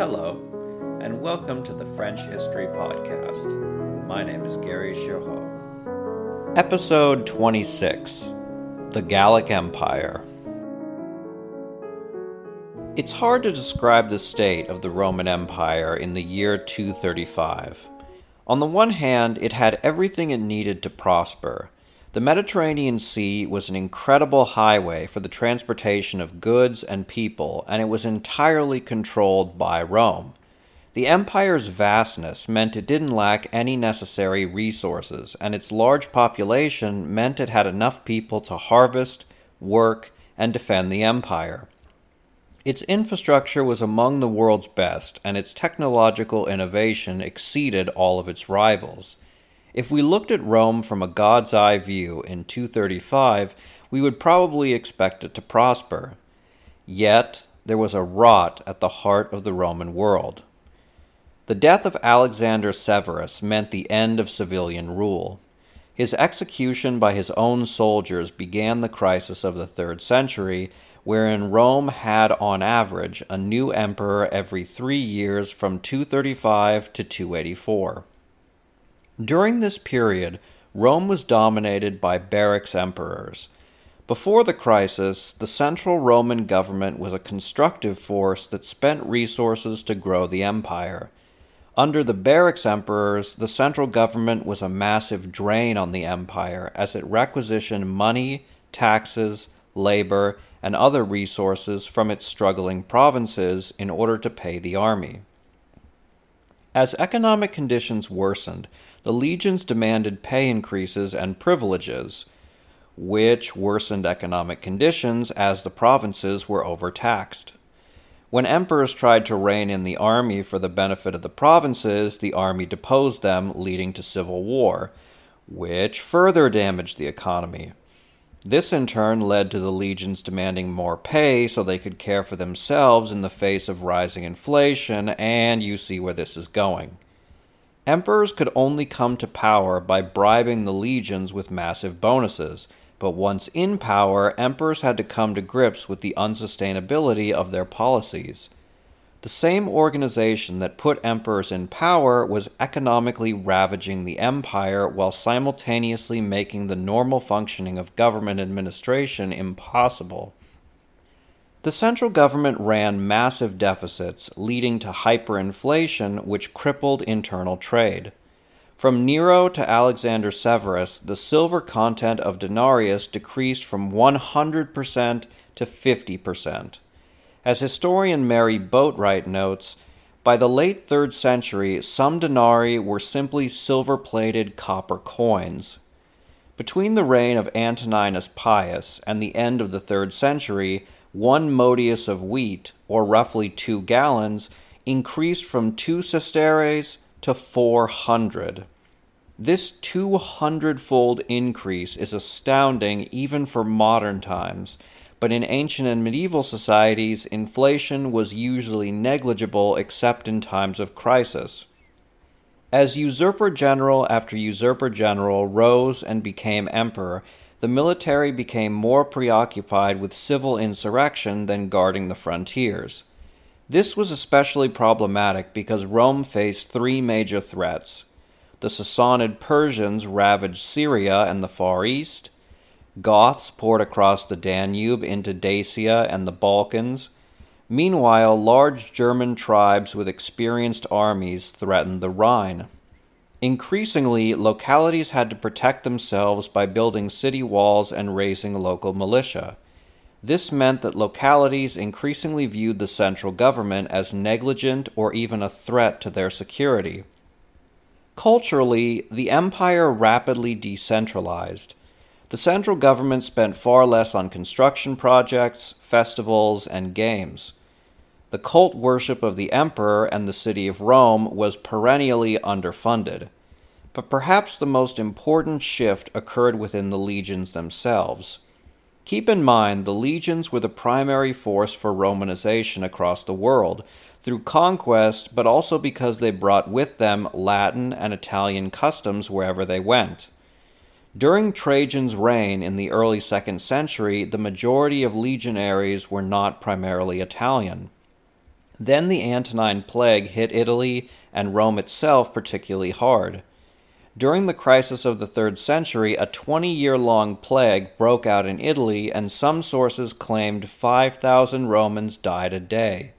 Hello, and welcome to the French History Podcast. My name is Gary Chirhaut. Episode 26, The Gallic Empire. It's hard to describe the state of the Roman Empire in the year 235. On the one hand, it had everything it needed to prosper. The Mediterranean Sea was an incredible highway for the transportation of goods and people, and it was entirely controlled by Rome. The empire's vastness meant it didn't lack any necessary resources, and its large population meant it had enough people to harvest, work, and defend the empire. Its infrastructure was among the world's best, and its technological innovation exceeded all of its rivals. If we looked at Rome from a god's eye view in 235, we would probably expect it to prosper. Yet, there was a rot at the heart of the Roman world. The death of Alexander Severus meant the end of civilian rule. His execution by his own soldiers began the crisis of the 3rd century, wherein Rome had, on average, a new emperor every 3 years from 235 to 284. During this period, Rome was dominated by barracks emperors. Before the crisis, the central Roman government was a constructive force that spent resources to grow the empire. Under the barracks emperors, the central government was a massive drain on the empire as it requisitioned money, taxes, labor, and other resources from its struggling provinces in order to pay the army. As economic conditions worsened, the legions demanded pay increases and privileges, which worsened economic conditions as the provinces were overtaxed. When emperors tried to rein in the army for the benefit of the provinces, the army deposed them, leading to civil war, which further damaged the economy. This in turn led to the legions demanding more pay so they could care for themselves in the face of rising inflation, and you see where this is going. Emperors could only come to power by bribing the legions with massive bonuses, but once in power, emperors had to come to grips with the unsustainability of their policies. The same organization that put emperors in power was economically ravaging the empire while simultaneously making the normal functioning of government administration impossible. The central government ran massive deficits, leading to hyperinflation, which crippled internal trade. From Nero to Alexander Severus, the silver content of denarius decreased from 100% to 50%. As historian Mary Boatwright notes, by the late 3rd century, some denarii were simply silver-plated copper coins. Between the reign of Antoninus Pius and the end of the 3rd century, one modius of wheat, or roughly 2 gallons, increased from 2 sesterces to 400. This 200-fold increase is astounding even for modern times, but in ancient and medieval societies, inflation was usually negligible except in times of crisis. As usurper general after usurper general rose and became emperor, the military became more preoccupied with civil insurrection than guarding the frontiers. This was especially problematic because Rome faced 3 major threats. The Sassanid Persians ravaged Syria and the Far East, Goths poured across the Danube into Dacia and the Balkans. Meanwhile, large German tribes with experienced armies threatened the Rhine. Increasingly, localities had to protect themselves by building city walls and raising local militia. This meant that localities increasingly viewed the central government as negligent or even a threat to their security. Culturally, the empire rapidly decentralized. The central government spent far less on construction projects, festivals, and games. The cult worship of the emperor and the city of Rome was perennially underfunded. But perhaps the most important shift occurred within the legions themselves. Keep in mind, the legions were the primary force for Romanization across the world, through conquest, but also because they brought with them Latin and Italian customs wherever they went. During Trajan's reign in the early 2nd century, the majority of legionaries were not primarily Italian. Then the Antonine Plague hit Italy and Rome itself particularly hard. During the crisis of the 3rd century, a 20-year-long plague broke out in Italy, and some sources claimed 5,000 Romans died a day.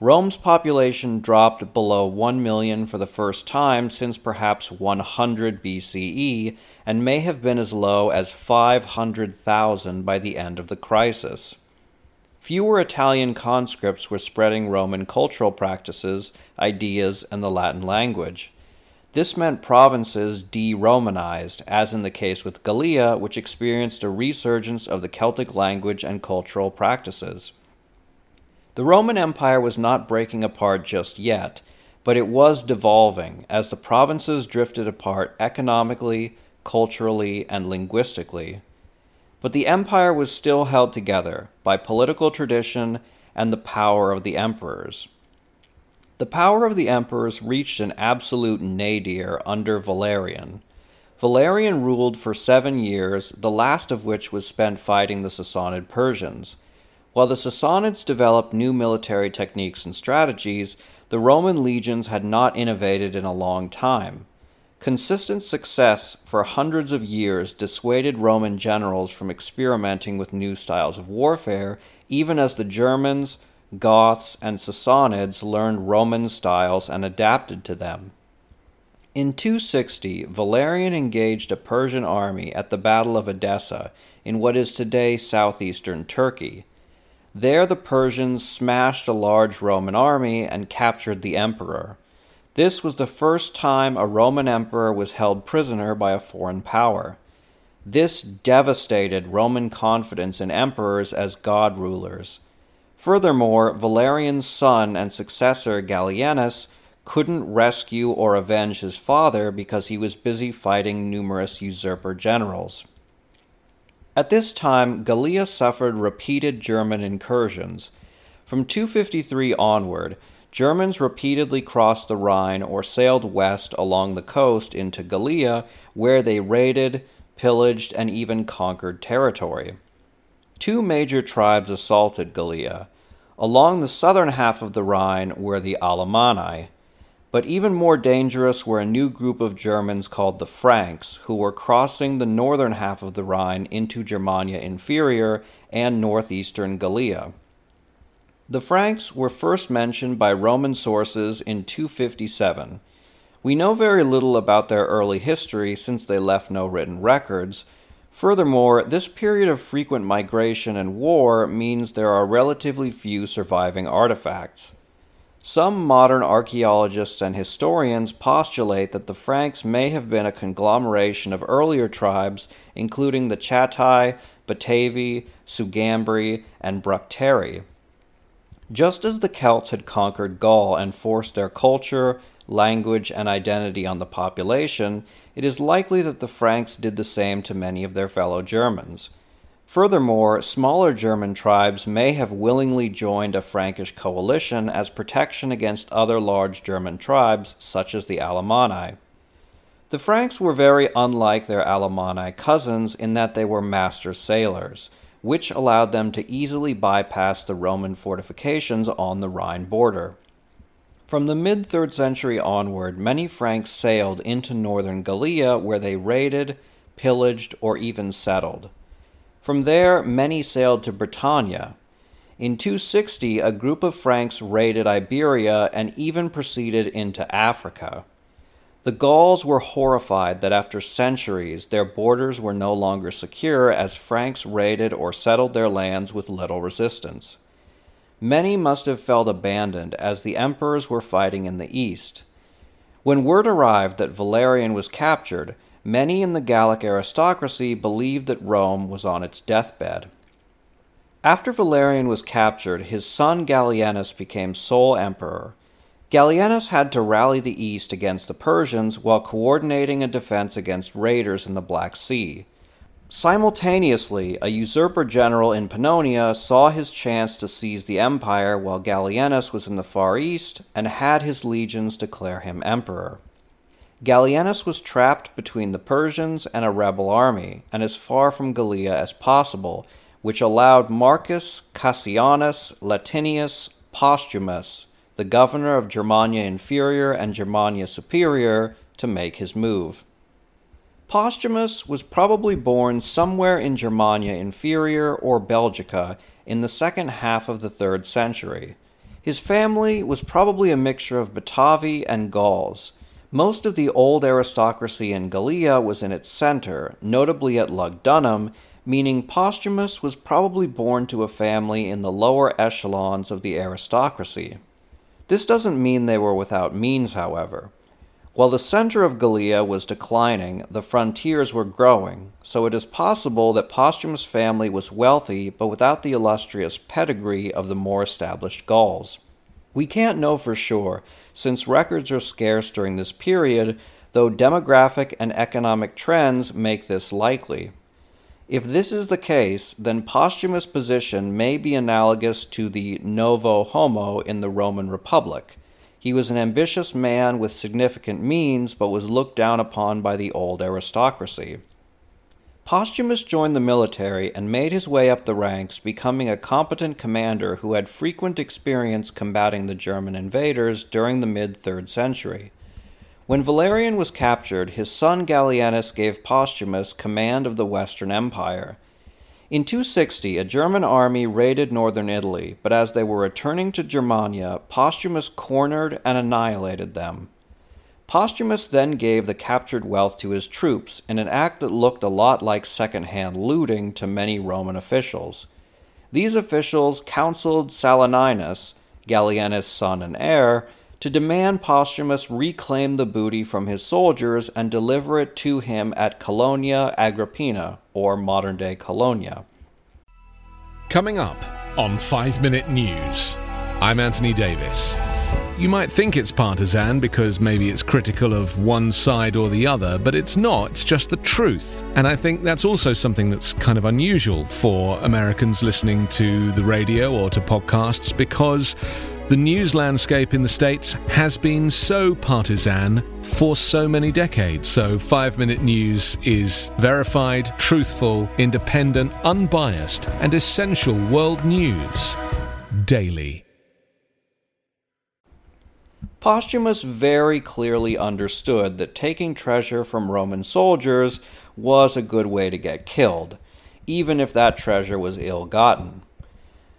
Rome's population dropped below 1 million for the first time since perhaps 100 BCE, and may have been as low as 500,000 by the end of the crisis. Fewer Italian conscripts were spreading Roman cultural practices, ideas, and the Latin language. This meant provinces de-Romanized, as in the case with Gallia, which experienced a resurgence of the Celtic language and cultural practices. The Roman Empire was not breaking apart just yet, but it was devolving as the provinces drifted apart economically, culturally, and linguistically. But the empire was still held together by political tradition and the power of the emperors. The power of the emperors reached an absolute nadir under Valerian. Valerian ruled for 7 years, the last of which was spent fighting the Sassanid Persians. While the Sassanids developed new military techniques and strategies, the Roman legions had not innovated in a long time. Consistent success for hundreds of years dissuaded Roman generals from experimenting with new styles of warfare, even as the Germans, Goths, and Sassanids learned Roman styles and adapted to them. In 260, Valerian engaged a Persian army at the Battle of Edessa in what is today southeastern Turkey. There the Persians smashed a large Roman army and captured the emperor. This was the first time a Roman emperor was held prisoner by a foreign power. This devastated Roman confidence in emperors as god rulers. Furthermore, Valerian's son and successor Gallienus couldn't rescue or avenge his father because he was busy fighting numerous usurper generals. At this time, Gallia suffered repeated German incursions. From 253 onward, Germans repeatedly crossed the Rhine or sailed west along the coast into Gallia, where they raided, pillaged, and even conquered territory. Two major tribes assaulted Gallia, along the southern half of the Rhine were the Alamanni, but even more dangerous were a new group of Germans called the Franks, who were crossing the northern half of the Rhine into Germania Inferior and northeastern Gallia. The Franks were first mentioned by Roman sources in 257. We know very little about their early history since they left no written records. Furthermore, this period of frequent migration and war means there are relatively few surviving artifacts. Some modern archaeologists and historians postulate that the Franks may have been a conglomeration of earlier tribes, including the Chatti, Batavi, Sugambri, and Bructeri. Just as the Celts had conquered Gaul and forced their culture, language, and identity on the population, it is likely that the Franks did the same to many of their fellow Germans. Furthermore, smaller German tribes may have willingly joined a Frankish coalition as protection against other large German tribes, such as the Alamanni. The Franks were very unlike their Alamanni cousins in that they were master sailors, which allowed them to easily bypass the Roman fortifications on the Rhine border. From the mid-3rd century onward, many Franks sailed into northern Gallia where they raided, pillaged, or even settled. From there, many sailed to Britannia. In 260, a group of Franks raided Iberia and even proceeded into Africa. The Gauls were horrified that after centuries, their borders were no longer secure as Franks raided or settled their lands with little resistance. Many must have felt abandoned as the emperors were fighting in the east. When word arrived that Valerian was captured, many in the Gallic aristocracy believed that Rome was on its deathbed. After Valerian was captured, his son Gallienus became sole emperor. Gallienus had to rally the east against the Persians while coordinating a defense against raiders in the Black Sea. Simultaneously, a usurper general in Pannonia saw his chance to seize the empire while Gallienus was in the Far East and had his legions declare him emperor. Gallienus was trapped between the Persians and a rebel army, and as far from Gallia as possible, which allowed Marcus Cassianus Latinius Postumus, the governor of Germania Inferior and Germania Superior, to make his move. Postumus was probably born somewhere in Germania Inferior or Belgica in the second half of the 3rd century. His family was probably a mixture of Batavi and Gauls. Most of the old aristocracy in Gallia was in its center, notably at Lugdunum, meaning Postumus was probably born to a family in the lower echelons of the aristocracy. This doesn't mean they were without means, however. While the center of Gallia was declining, the frontiers were growing, so it is possible that Postumus' family was wealthy but without the illustrious pedigree of the more established Gauls. We can't know for sure, since records are scarce during this period, though demographic and economic trends make this likely. If this is the case, then Postumus' position may be analogous to the novo homo in the Roman Republic. He was an ambitious man with significant means, but was looked down upon by the old aristocracy. Postumus joined the military and made his way up the ranks, becoming a competent commander who had frequent experience combating the German invaders during the mid-3rd century. When Valerian was captured, his son Gallienus gave Postumus command of the Western Empire. In 260, a German army raided northern Italy, but as they were returning to Germania, Postumus cornered and annihilated them. Postumus then gave the captured wealth to his troops, in an act that looked a lot like second-hand looting to many Roman officials. These officials counseled Saloninus, Gallienus' son and heir, to demand Postumus reclaim the booty from his soldiers and deliver it to him at Colonia Agrippina, or modern-day Colonia. Coming up on 5-Minute News, I'm Anthony Davis. You might think it's partisan because maybe it's critical of one side or the other, but it's not, it's just the truth. And I think that's also something that's kind of unusual for Americans listening to the radio or to podcasts, because the news landscape in the States has been so partisan for so many decades. So 5-Minute News is verified, truthful, independent, unbiased, and essential world news daily. Postumus very clearly understood that taking treasure from Roman soldiers was a good way to get killed, even if that treasure was ill-gotten.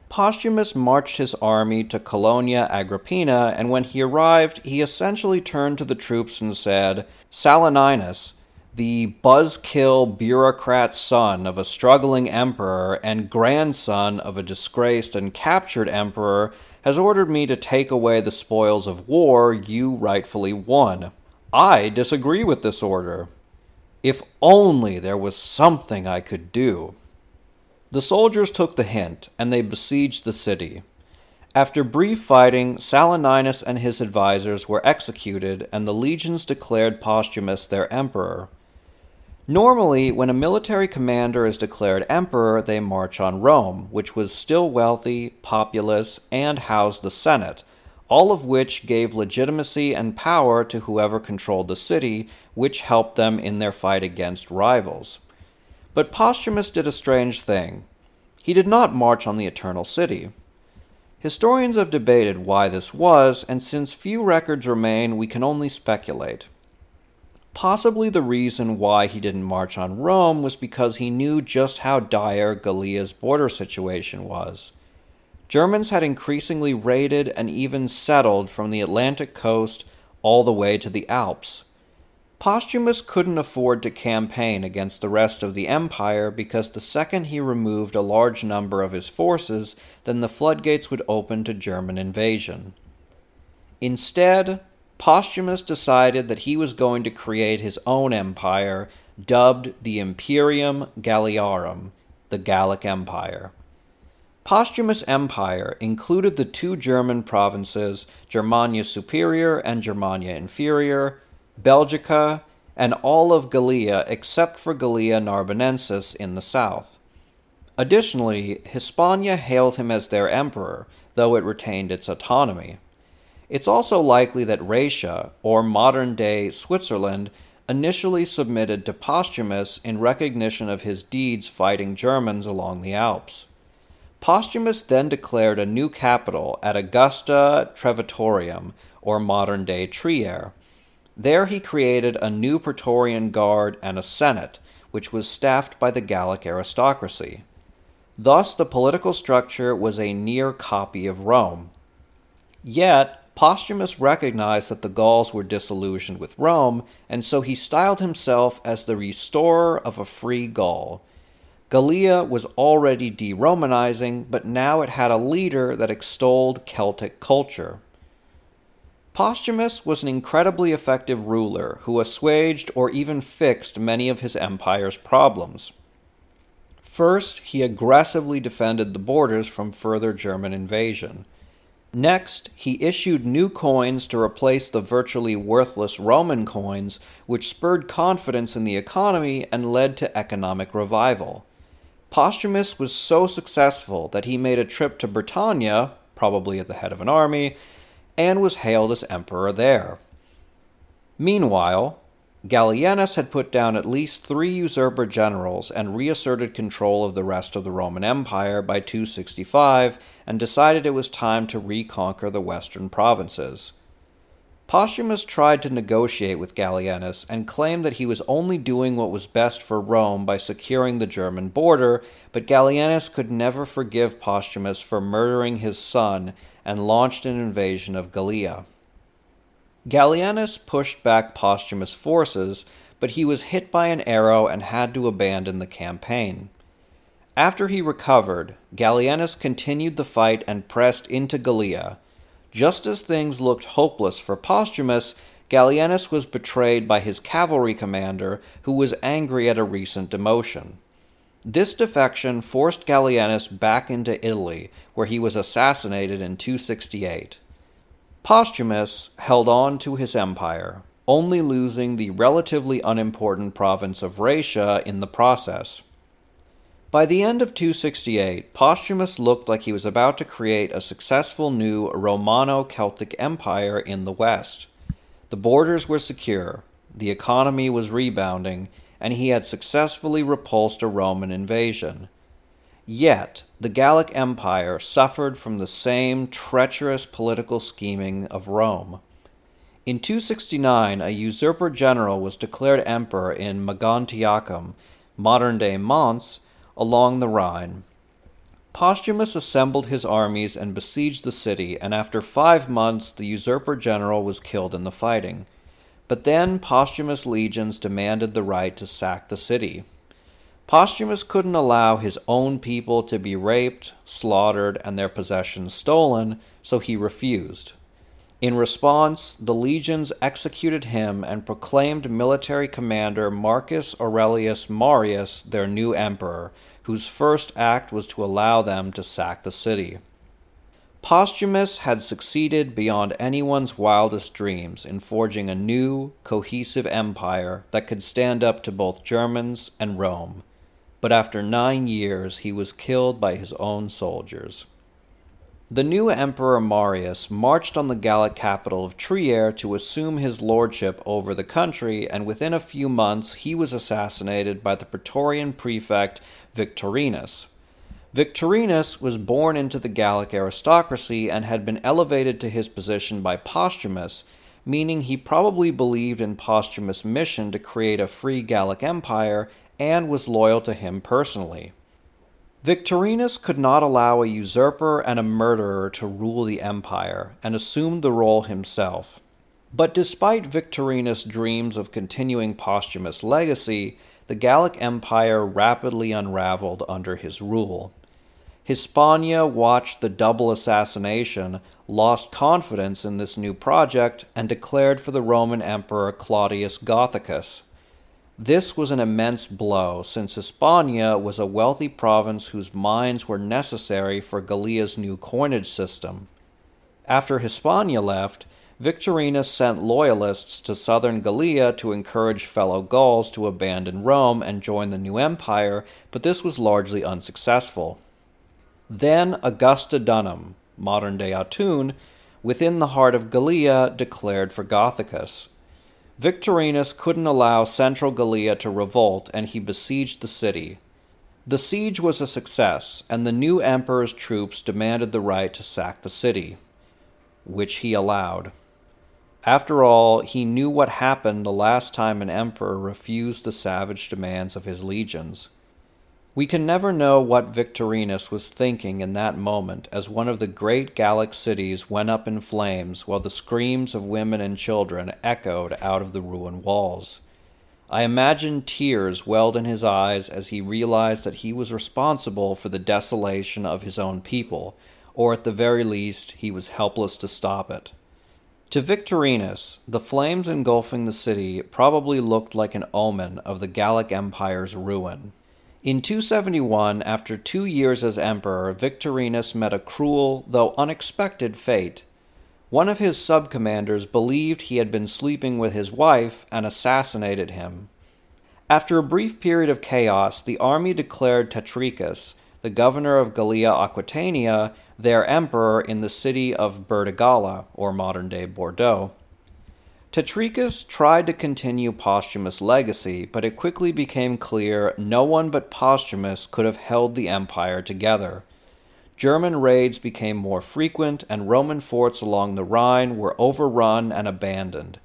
Postumus marched his army to Colonia Agrippina, and when he arrived, he essentially turned to the troops and said, "Saloninus, the buzzkill bureaucrat son of a struggling emperor and grandson of a disgraced and captured emperor, has ordered me to take away the spoils of war you rightfully won. I disagree with this order. If only there was something I could do." The soldiers took the hint, and they besieged the city. After brief fighting, Saloninus and his advisors were executed, and the legions declared Postumus their emperor. Normally, when a military commander is declared emperor, they march on Rome, which was still wealthy, populous, and housed the Senate, all of which gave legitimacy and power to whoever controlled the city, which helped them in their fight against rivals. But Postumus did a strange thing. He did not march on the Eternal City. Historians have debated why this was, and since few records remain, we can only speculate. Possibly the reason why he didn't march on Rome was because he knew just how dire Gallia's border situation was. Germans had increasingly raided and even settled from the Atlantic coast all the way to the Alps. Postumus couldn't afford to campaign against the rest of the empire because the second he removed a large number of his forces, then the floodgates would open to German invasion. Instead, Postumus decided that he was going to create his own empire, dubbed the Imperium Galliarum, the Gallic Empire. Postumus' empire included the two German provinces, Germania Superior and Germania Inferior, Belgica, and all of Gallia except for Gallia Narbonensis in the south. Additionally, Hispania hailed him as their emperor, though it retained its autonomy. It's also likely that Raetia, or modern-day Switzerland, initially submitted to Postumus in recognition of his deeds fighting Germans along the Alps. Postumus then declared a new capital at Augusta Treverorum, or modern-day Trier. There he created a new Praetorian Guard and a Senate, which was staffed by the Gallic aristocracy. Thus, the political structure was a near copy of Rome. Yet, Postumus recognized that the Gauls were disillusioned with Rome, and so he styled himself as the restorer of a free Gaul. Gallia was already de-Romanizing, but now it had a leader that extolled Celtic culture. Postumus was an incredibly effective ruler who assuaged or even fixed many of his empire's problems. First, he aggressively defended the borders from further German invasion. Next, he issued new coins to replace the virtually worthless Roman coins, which spurred confidence in the economy and led to economic revival. Postumus was so successful that he made a trip to Britannia, probably at the head of an army, and was hailed as emperor there. Meanwhile, Gallienus had put down at least 3 usurper generals and reasserted control of the rest of the Roman Empire by 265 and decided it was time to reconquer the western provinces. Postumus tried to negotiate with Gallienus and claimed that he was only doing what was best for Rome by securing the German border, but Gallienus could never forgive Postumus for murdering his son and launched an invasion of Gallia. Gallienus pushed back Postumus' forces, but he was hit by an arrow and had to abandon the campaign. After he recovered, Gallienus continued the fight and pressed into Gallia. Just as things looked hopeless for Postumus, Gallienus was betrayed by his cavalry commander, who was angry at a recent demotion. This defection forced Gallienus back into Italy, where he was assassinated in 268. Postumus held on to his empire, only losing the relatively unimportant province of Raetia in the process. By the end of 268, Postumus looked like he was about to create a successful new Romano-Celtic empire in the west. The borders were secure, the economy was rebounding, and he had successfully repulsed a Roman invasion. Yet, the Gallic Empire suffered from the same treacherous political scheming of Rome. In 269, a usurper general was declared emperor in Mogontiacum, modern-day Mons, along the Rhine. Postumus assembled his armies and besieged the city, and after 5 months, the usurper general was killed in the fighting. But then Postumus' legions demanded the right to sack the city. Postumus couldn't allow his own people to be raped, slaughtered, and their possessions stolen, so he refused. In response, the legions executed him and proclaimed military commander Marcus Aurelius Marius their new emperor, whose first act was to allow them to sack the city. Postumus had succeeded beyond anyone's wildest dreams in forging a new, cohesive empire that could stand up to both Germans and Rome. But after 9 years, he was killed by his own soldiers. The new emperor Marius marched on the Gallic capital of Trier to assume his lordship over the country, and within a few months he was assassinated by the Praetorian prefect Victorinus. Victorinus was born into the Gallic aristocracy and had been elevated to his position by Postumus, meaning he probably believed in Postumus' mission to create a free Gallic empire and was loyal to him personally. Victorinus could not allow a usurper and a murderer to rule the empire, and assumed the role himself. But despite Victorinus' dreams of continuing Postumus' legacy, the Gallic Empire rapidly unraveled under his rule. Hispania watched the double assassination, lost confidence in this new project, and declared for the Roman Emperor Claudius Gothicus. This was an immense blow, since Hispania was a wealthy province whose mines were necessary for Gallia's new coinage system. After Hispania left, Victorinus sent loyalists to southern Gallia to encourage fellow Gauls to abandon Rome and join the new empire, but this was largely unsuccessful. Then Augusta Dunum, modern-day Autun, within the heart of Gallia, declared for Gothicus. Victorinus couldn't allow central Gallia to revolt, and he besieged the city. The siege was a success, and the new emperor's troops demanded the right to sack the city, which he allowed. After all, he knew what happened the last time an emperor refused the savage demands of his legions. We can never know what Victorinus was thinking in that moment as one of the great Gallic cities went up in flames while the screams of women and children echoed out of the ruined walls. I imagine tears welled in his eyes as he realized that he was responsible for the desolation of his own people, or at the very least, he was helpless to stop it. To Victorinus, the flames engulfing the city probably looked like an omen of the Gallic Empire's ruin. In 271, after 2 years as emperor, Victorinus met a cruel, though unexpected, fate. One of his sub-commanders believed he had been sleeping with his wife and assassinated him. After a brief period of chaos, the army declared Tetricus, the governor of Gallia Aquitania, their emperor in the city of Burdigala, or modern-day Bordeaux. Tetricus tried to continue Postumus' legacy, but it quickly became clear no one but Postumus could have held the empire together. German raids became more frequent, and Roman forts along the Rhine were overrun and abandoned.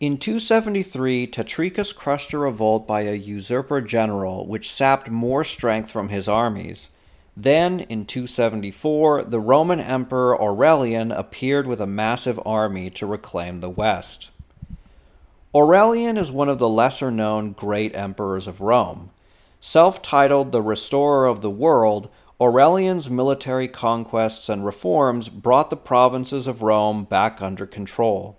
In 273, Tetricus crushed a revolt by a usurper general, which sapped more strength from his armies. Then, in 274, the Roman Emperor Aurelian appeared with a massive army to reclaim the West. Aurelian is one of the lesser-known great emperors of Rome. Self-titled the Restorer of the World, Aurelian's military conquests and reforms brought the provinces of Rome back under control.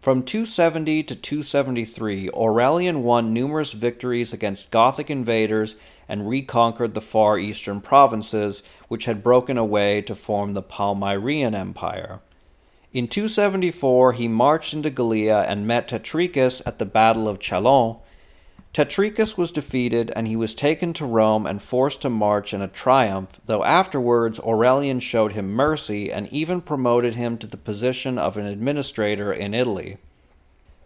From 270 to 273, Aurelian won numerous victories against Gothic invaders and reconquered the far eastern provinces, which had broken away to form the Palmyrene Empire. In 274, he marched into Gallia and met Tetricus at the Battle of Chalons. Tetricus was defeated, and he was taken to Rome and forced to march in a triumph, though afterwards Aurelian showed him mercy and even promoted him to the position of an administrator in Italy.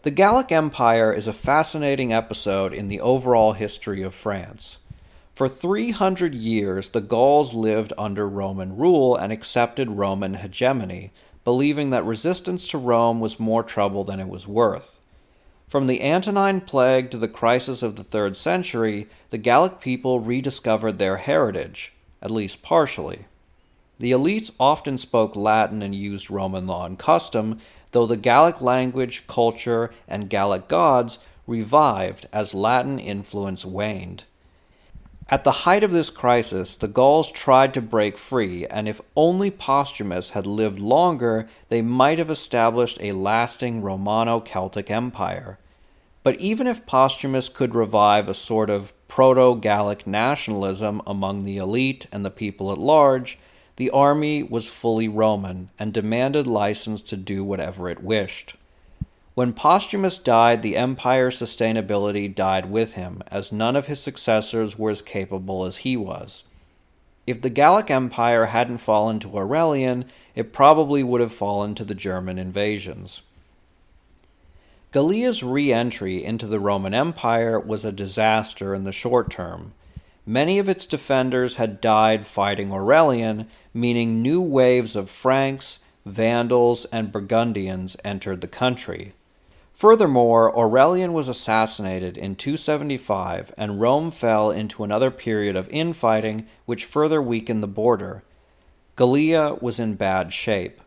The Gallic Empire is a fascinating episode in the overall history of France. For 300 years, the Gauls lived under Roman rule and accepted Roman hegemony, believing that resistance to Rome was more trouble than it was worth. From the Antonine Plague to the crisis of the 3rd century, the Gallic people rediscovered their heritage, at least partially. The elites often spoke Latin and used Roman law and custom, though the Gallic language, culture, and Gallic gods revived as Latin influence waned. At the height of this crisis, the Gauls tried to break free, and if only Postumus had lived longer, they might have established a lasting Romano-Celtic empire. But even if Postumus could revive a sort of proto-Gallic nationalism among the elite and the people at large, the army was fully Roman and demanded license to do whatever it wished. When Postumus died, the empire's sustainability died with him, as none of his successors were as capable as he was. If the Gallic Empire hadn't fallen to Aurelian, it probably would have fallen to the German invasions. Gallia's re-entry into the Roman Empire was a disaster in the short term. Many of its defenders had died fighting Aurelian, meaning new waves of Franks, Vandals, and Burgundians entered the country. Furthermore, Aurelian was assassinated in 275, and Rome fell into another period of infighting, which further weakened the border. Gallia was in bad shape.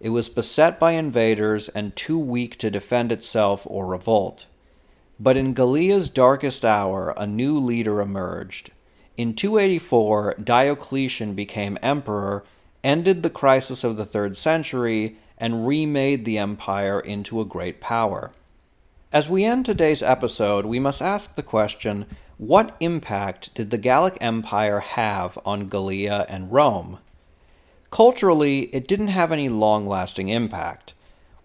It was beset by invaders and too weak to defend itself or revolt. But in Gallia's darkest hour, a new leader emerged. In 284, Diocletian became emperor, ended the crisis of the 3rd century, and remade the empire into a great power. As we end today's episode, we must ask the question, what impact did the Gallic Empire have on Gallia and Rome? Culturally, it didn't have any long-lasting impact.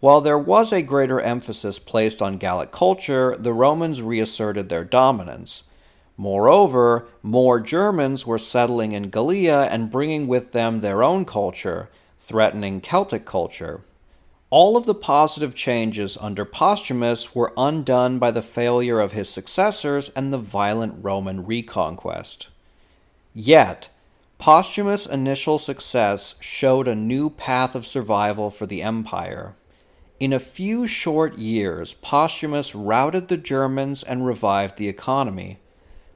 While there was a greater emphasis placed on Gallic culture, the Romans reasserted their dominance. Moreover, more Germans were settling in Gallia and bringing with them their own culture, threatening Celtic culture. All of the positive changes under Postumus were undone by the failure of his successors and the violent Roman reconquest. Yet, Postumus' initial success showed a new path of survival for the empire. In a few short years, Postumus routed the Germans and revived the economy.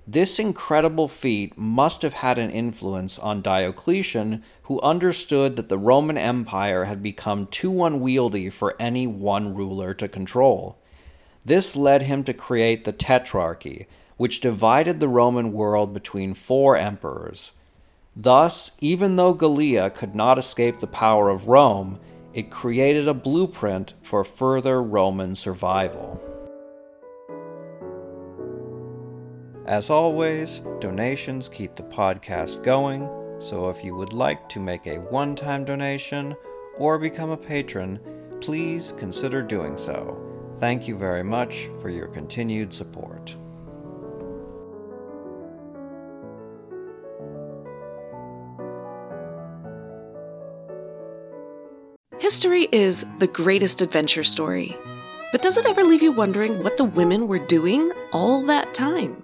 This incredible feat must have had an influence on Diocletian, who understood that the Roman Empire had become too unwieldy for any one ruler to control. This led him to create the Tetrarchy, which divided the Roman world between four emperors. Thus, even though Gallia could not escape the power of Rome, it created a blueprint for further Roman survival. As always, donations keep the podcast going, so if you would like to make a one-time donation or become a patron, please consider doing so. Thank you very much for your continued support. History is the greatest adventure story, but does it ever leave you wondering what the women were doing all that time?